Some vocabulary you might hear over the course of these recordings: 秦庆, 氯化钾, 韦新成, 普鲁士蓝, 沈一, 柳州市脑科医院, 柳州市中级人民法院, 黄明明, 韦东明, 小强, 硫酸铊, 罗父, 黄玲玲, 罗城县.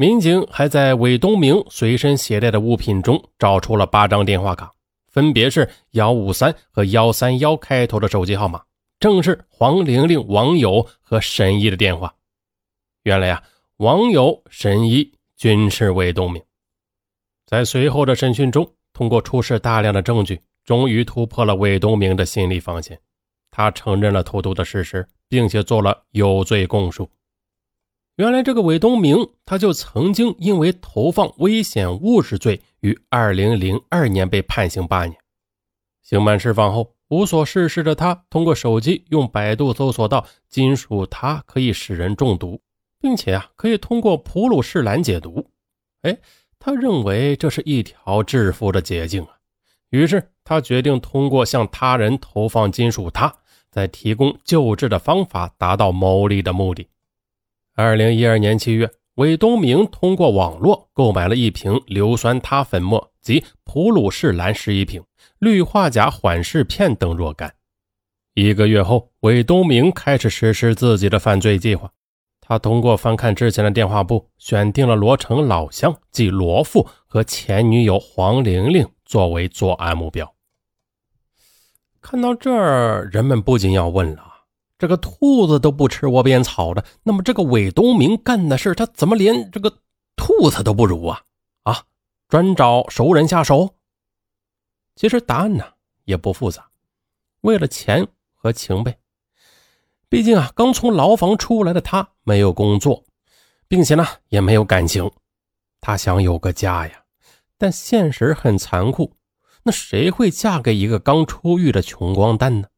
民警还在韦东明随身携带的物品中找出了8张电话卡，分别是153和131开头的手机号码，正是黄玲玲、网友和沈一的电话。原来啊，网友、沈一均是韦东明。在随后的审讯中，通过出示大量的证据，终于突破了韦东明的心理防线，他承认了投毒的事实，并且做了有罪供述。原来这个韦东明，他就曾经因为投放危险物质罪于2002年被判刑8年。刑满释放后，无所事事的他通过手机用百度搜索到金属铊可以使人中毒，并且啊可以通过普鲁士蓝解毒。他认为这是一条致富的捷径啊，于是他决定通过向他人投放金属铊，再提供救治的方法，达到牟利的目的。2012年7月，韦东明通过网络购买了一瓶硫酸铊粉末及普鲁士蓝11瓶、氯化钾缓释片等若干。1个月后，韦东明开始实施自己的犯罪计划。他通过翻看之前的电话簿，选定了罗城老乡即罗父和前女友黄玲玲作为作案目标。看到这儿，人们不仅要问了，这个兔子都不吃窝边草的，那么这个韦东明干的事，他怎么连这个兔子都不如啊？专找熟人下手？其实答案呢也不复杂，为了钱和情呗。毕竟啊，刚从牢房出来的他没有工作，并且呢也没有感情，他想有个家呀，但现实很残酷，那谁会嫁给一个刚出狱的穷光蛋呢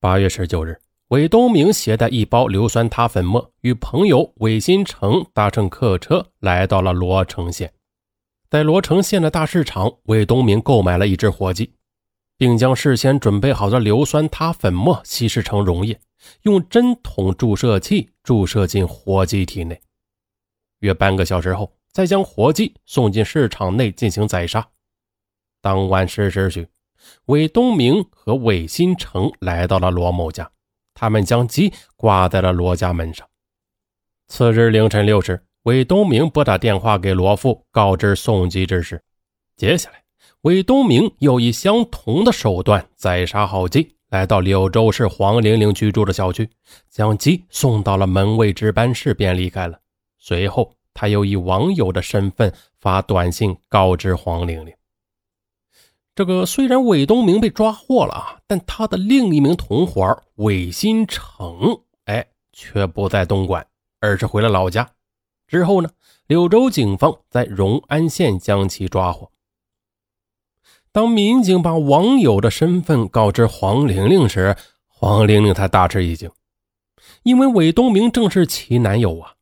？8月19日。韦东明携带一包硫酸铊粉末，与朋友韦新成搭乘客车来到了罗城县。在罗城县的大市场，韦东明购买了一只活鸡，并将事先准备好的硫酸铊粉末稀释成溶液，用针筒注射器注射进活鸡体内。约半个小时后，再将活鸡送进市场内进行宰杀。当晚10时许，韦东明和韦新成来到了罗某家。他们将鸡挂在了罗家门上。次日凌晨6时，韦东明拨打电话给罗父，告知送鸡之事。接下来，韦东明又以相同的手段宰杀好鸡，来到柳州市黄玲玲居住的小区，将鸡送到了门卫值班室便离开了。随后，他又以网友的身份发短信告知黄玲玲。这个虽然韦东明被抓获了但他的另一名同伙韦新成却不在东莞，而是回了老家。之后呢，柳州警方在荣安县将其抓获。当民警把网友的身份告知黄玲玲时，黄玲玲才大吃一惊，因为韦东明正是其男友啊。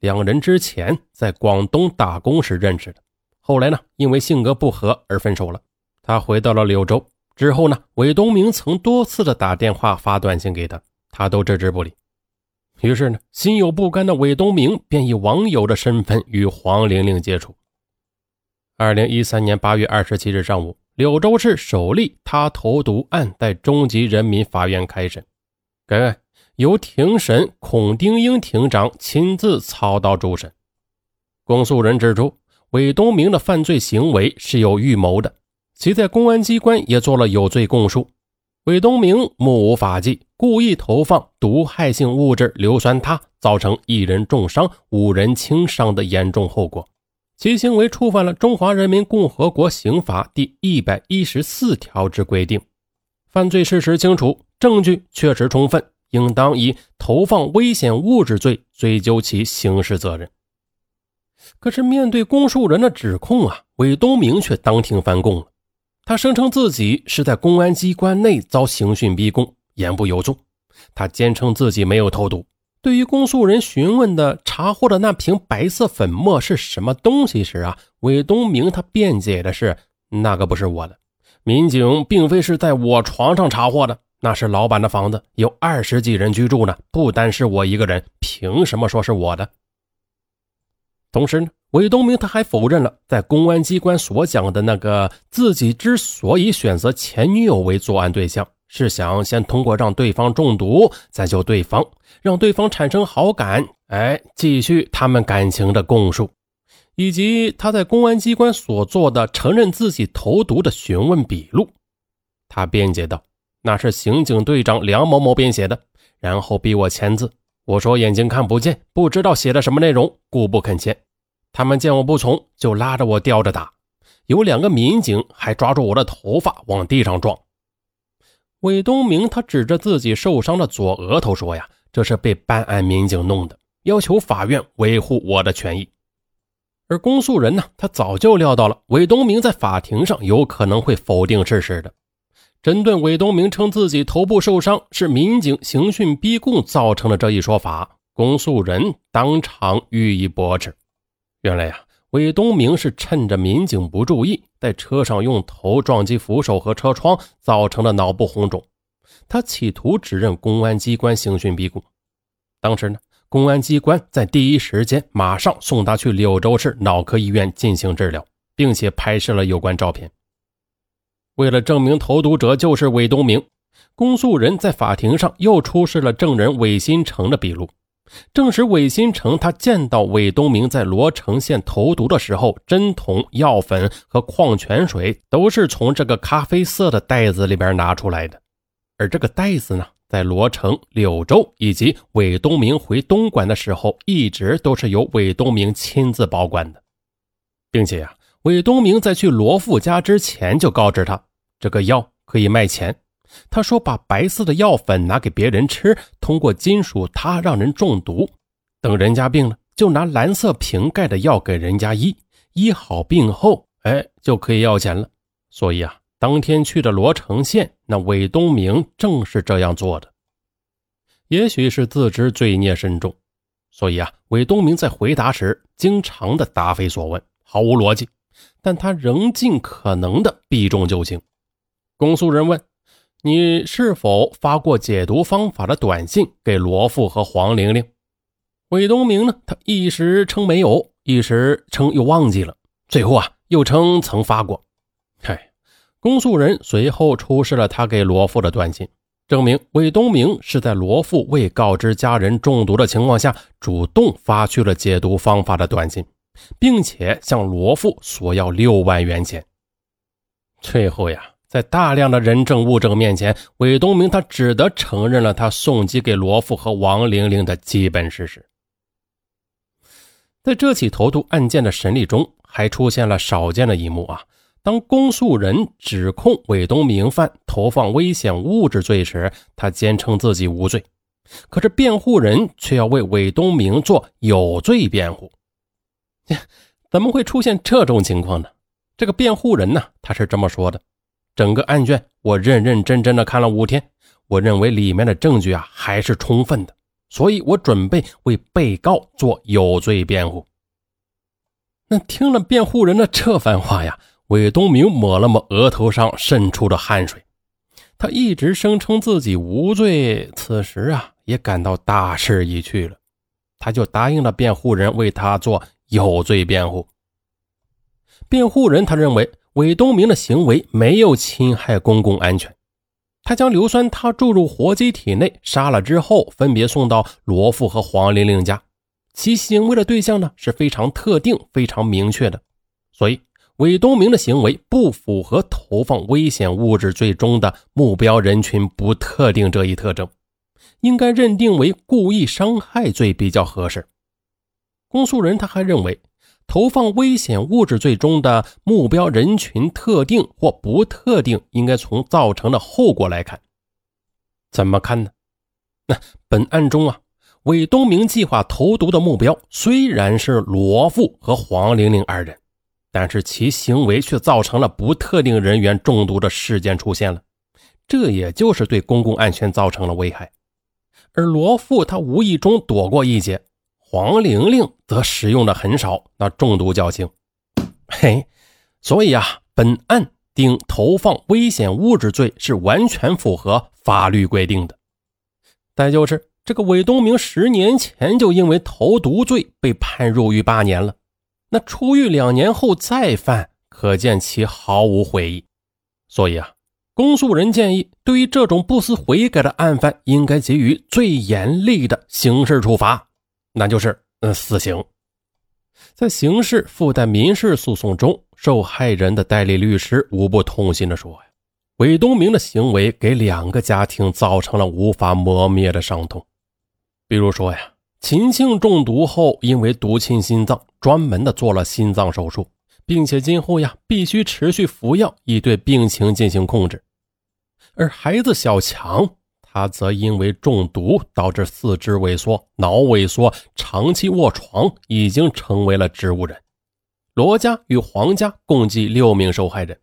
2人之前在广东打工时认识的，后来呢因为性格不合而分手了。他回到了柳州之后呢，韦东明曾多次的打电话发短信给他，他都置之不理。于是呢，心有不甘的韦东明便以网友的身份与黄玲玲接触。2013年8月27日上午，柳州市首例他投毒案在中级人民法院开审。该案由庭审孔丁英庭长亲自操刀主审。公诉人指出，韦东明的犯罪行为是有预谋的，其在公安机关也做了有罪供述。韦东明目无法纪，故意投放毒害性物质硫酸铊，造成1人重伤、5人轻伤的严重后果，其行为触犯了《中华人民共和国刑法》第114条之规定。犯罪事实清楚，证据确实充分，应当以投放危险物质罪追究其刑事责任。可是面对公诉人的指控韦东明却当庭翻供了。他声称自己是在公安机关内遭刑讯逼供，言不由衷。他坚称自己没有投毒。对于公诉人询问的查获的那瓶白色粉末是什么东西时韦东明他辩解的是，那个不是我的，民警并非是在我床上查获的，那是老板的房子，有20几人居住呢，不单是我一个人，凭什么说是我的？同时呢，韦东明他还否认了在公安机关所讲的那个自己之所以选择前女友为作案对象，是想先通过让对方中毒再救对方，让对方产生好感，继续他们感情的供述。以及他在公安机关所做的承认自己投毒的询问笔录。他辩解道，那是刑警队长梁某某编写的，然后逼我签字，我说眼睛看不见，不知道写的什么内容，故不肯签。他们见我不从，就拉着我吊着打，有2个民警还抓住我的头发往地上撞。韦东明他指着自己受伤的左额头说呀，这是被办案民警弄的，要求法院维护我的权益。而公诉人呢，他早就料到了韦东明在法庭上有可能会否定事实的。针对韦东明称自己头部受伤是民警刑讯逼供造成的这一说法，公诉人当场予以驳斥。原来呀，韦东明是趁着民警不注意，在车上用头撞击扶手和车窗造成的脑部红肿，他企图指认公安机关刑讯逼供。当时呢，公安机关在第一时间马上送他去柳州市脑科医院进行治疗，并且拍摄了有关照片。为了证明投毒者就是韦东明，公诉人在法庭上又出示了证人韦新成的笔录，证实韦新成他见到韦东明在罗城县投毒的时候，针筒、药粉和矿泉水都是从这个咖啡色的袋子里边拿出来的。而这个袋子呢，在罗城、柳州以及韦东明回东莞的时候，一直都是由韦东明亲自保管的。并且啊，韦东明在去罗富家之前就告知他，这个药可以卖钱。他说把白色的药粉拿给别人吃，通过金属它让人中毒，等人家病了就拿蓝色瓶盖的药给人家医，医好病后就可以要钱了。所以啊，当天去的罗城县，那韦东明正是这样做的。也许是自知罪孽深重，所以啊，韦东明在回答时经常的答非所问，毫无逻辑，但他仍尽可能的避重就轻。公诉人问，你是否发过解毒方法的短信给罗富和黄玲玲？韦东明呢，他一时称没有，一时称又忘记了，最后啊，又称曾发过。公诉人随后出示了他给罗富的短信，证明韦东明是在罗富未告知家人中毒的情况下，主动发去了解毒方法的短信，并且向罗富索要6万元钱。最后呀，在大量的人证物证面前，韦东明他只得承认了他送机给罗富和王玲玲的基本事实。在这起投毒案件的审理中，还出现了少见的一幕啊，当公诉人指控韦东明犯投放危险物质罪时，他坚称自己无罪，可是辩护人却要为韦东明做有罪辩护。怎么会出现这种情况呢？这个辩护人呢，他是这么说的，整个案卷我认认真真的看了5天，我认为里面的证据啊还是充分的，所以我准备为被告做有罪辩护。那听了辩护人的这番话呀，韦东明抹了抹额头上渗出的汗水。他一直声称自己无罪，此时啊也感到大势已去了，他就答应了辩护人为他做有罪辩护。辩护人他认为韦东明的行为没有侵害公共安全，他将硫酸铊注入活鸡体内，杀了之后分别送到罗富和黄玲玲家，其行为的对象呢是非常特定非常明确的，所以韦东明的行为不符合投放危险物质罪中的目标人群不特定这一特征，应该认定为故意伤害罪比较合适。公诉人他还认为，投放危险物质罪中的目标人群特定或不特定，应该从造成的后果来看。怎么看呢？那本案中啊，韦东明计划投毒的目标虽然是罗富和黄玲玲2人，但是其行为却造成了不特定人员中毒的事件出现了，这也就是对公共安全造成了危害。而罗富他无意中躲过一劫，黄玲玲则使用的很少，那中毒较轻。所以啊，本案定投放危险物质罪是完全符合法律规定的。再就是这个韦东明10年前就因为投毒罪被判入狱8年了，那出狱2年后再犯，可见其毫无悔意。所以啊，公诉人建议，对于这种不思悔改的案犯，应该给予最严厉的刑事处罚，那就是死刑。在刑事附带民事诉讼中，受害人的代理律师无不痛心地说呀，韦东明的行为给两个家庭造成了无法磨灭的伤痛。比如说呀，秦庆中毒后因为毒侵心脏，专门的做了心脏手术，并且今后呀必须持续服药以对病情进行控制。而孩子小强，他则因为中毒导致四肢萎缩、脑萎缩，长期卧床，已经成为了植物人。罗家与黄家共计6名受害人，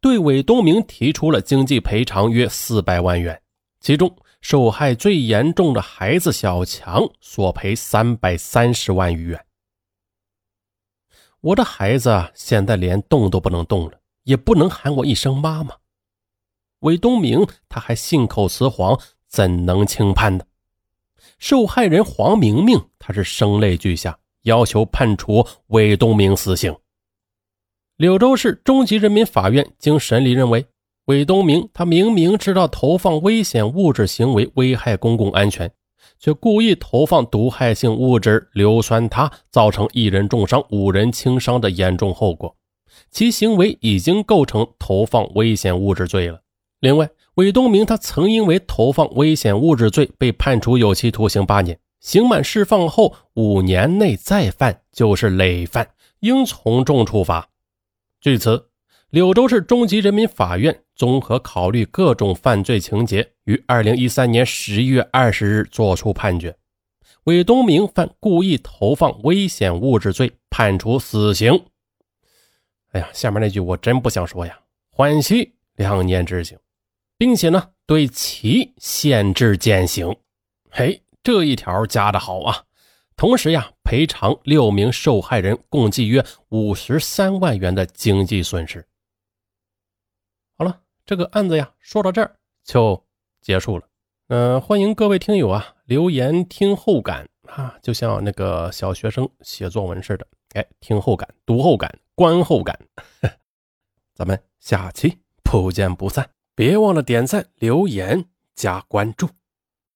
对韦东明提出了经济赔偿约400万元，其中受害最严重的孩子小强索赔330万余元。我的孩子现在连动都不能动了，也不能喊我一声妈妈。韦东明他还信口雌黄，怎能轻判呢？受害人黄明明他是声泪俱下，要求判处韦东明死刑。柳州市中级人民法院经审理认为，韦东明他明明知道投放危险物质行为危害公共安全，却故意投放毒害性物质硫酸铊，造成1人重伤、5人轻伤的严重后果，其行为已经构成投放危险物质罪了。另外，韦东明他曾因为投放危险物质罪被判处有期徒刑8年，刑满释放后5年内再犯就是累犯，应从重处罚。据此，柳州市中级人民法院综合考虑各种犯罪情节，于2013年11月20日作出判决，韦东明犯故意投放危险物质罪，判处死刑。哎呀，下面那句我真不想说呀，缓期2年执行，并且呢对其限制减刑。嘿，这一条加的好啊。同时呀，赔偿6名受害人共计约53万元的经济损失。好了，这个案子呀说到这儿就结束了。欢迎各位听友啊留言听后感啊，就像那个小学生写作文似的，哎，听后感、读后感、观后感。咱们下期不见不散，别忘了点赞、留言、加关注。